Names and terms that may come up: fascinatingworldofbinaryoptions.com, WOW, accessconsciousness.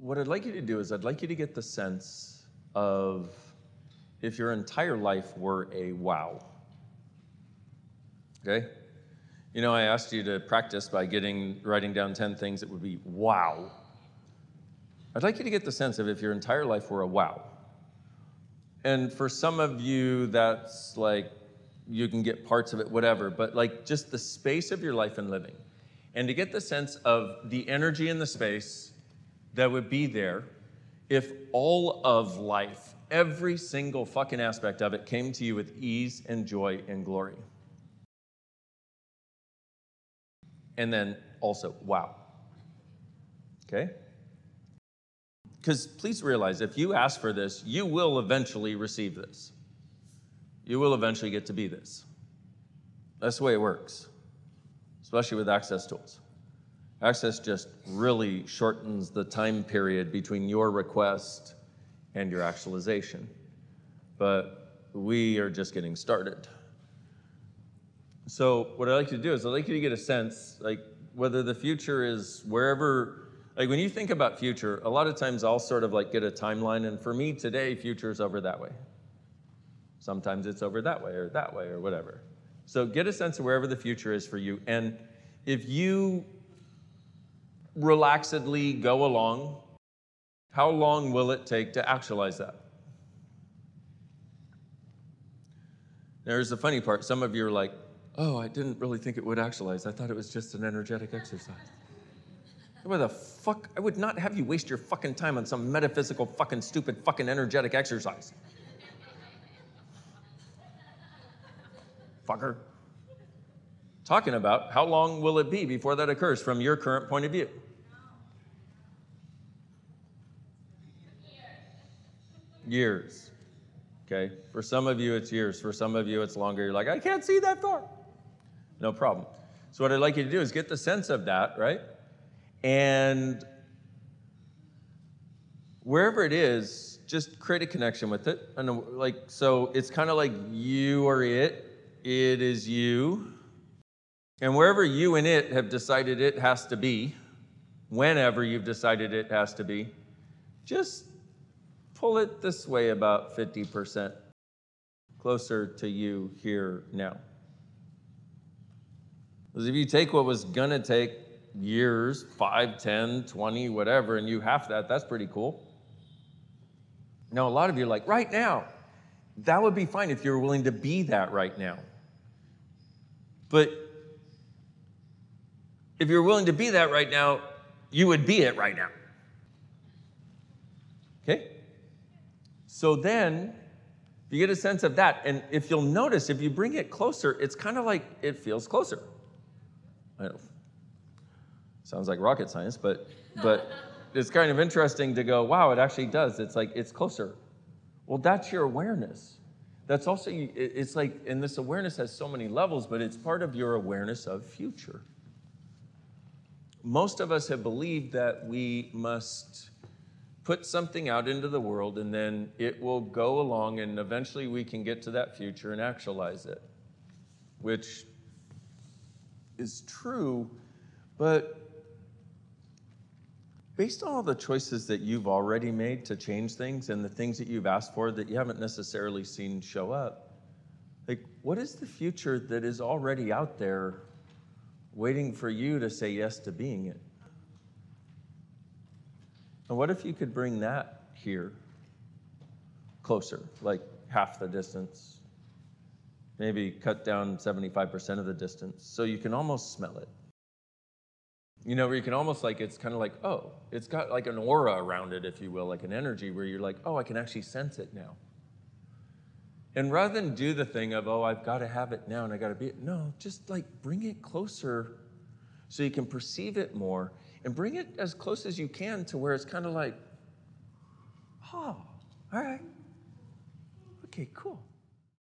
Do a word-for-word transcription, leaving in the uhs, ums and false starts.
What I'd like you to do is I'd like you to get the sense of if your entire life were a wow. Okay? You know, I asked you to practice by getting writing down ten things that would be wow. I'd like you to get the sense of if your entire life were a wow. And for some of you, that's like, you can get parts of it, whatever, but like just the space of your life and living. And to get the sense of the energy in the space that would be there if all of life, every single fucking aspect of it, came to you with ease and joy and glory. And then also, wow. Okay? Because please realize, if you ask for this, you will eventually receive this. You will eventually get to be this. That's the way it works, especially with access tools. Access just really shortens the time period between your request and your actualization. But we are just getting started. So what I'd like to do is I'd like you to get a sense, like whether the future is wherever, like when you think about future, a lot of times I'll sort of like get a timeline, and for me today, future is over that way. Sometimes it's over that way or that way or whatever. So get a sense of wherever the future is for you. And if you relaxedly go along, how long will it take to actualize that? Now, here's the funny part. Some of you are like, oh, I didn't really think it would actualize. I thought it was just an energetic exercise. Why the fuck? I would not have you waste your fucking time on some metaphysical fucking stupid fucking energetic exercise. Fucker. Talking about how long will it be before that occurs from your current point of view? Years. Okay? For some of you, it's years. For some of you, it's longer. You're like, I can't see that far. No problem. So what I'd like you to do is get the sense of that, right? And wherever it is, just create a connection with it. And like, so it's kind of like you are it. It is you. And wherever you and it have decided it has to be, whenever you've decided it has to be, just pull it this way about fifty percent closer to you here now. Because if you take what was going to take years, five, ten, twenty, whatever, and you half that, that's pretty cool. Now, a lot of you are like, right now, that would be fine if you were willing to be that right now. But if you're willing to be that right now, you would be it right now. Okay? So then, you get a sense of that, and if you'll notice, if you bring it closer, it's kind of like it feels closer. I know, sounds like rocket science, but but it's kind of interesting to go, wow, it actually does. It's like it's closer. Well, that's your awareness. That's also, it's like, and this awareness has so many levels, but it's part of your awareness of future. Most of us have believed that we must put something out into the world and then it will go along and eventually we can get to that future and actualize it, which is true, but based on all the choices that you've already made to change things and the things that you've asked for that you haven't necessarily seen show up, like what is the future that is already out there waiting for you to say yes to being it? And what if you could bring that here closer, like half the distance, maybe cut down seventy-five percent of the distance, so you can almost smell it. You know, where you can almost like, it's kind of like, oh, it's got like an aura around it, if you will, like an energy where you're like, oh, I can actually sense it now. And rather than do the thing of, oh, I've got to have it now and I got to be it, no, just like bring it closer so you can perceive it more. And bring it as close as you can to where it's kind of like, oh, all right, okay, cool.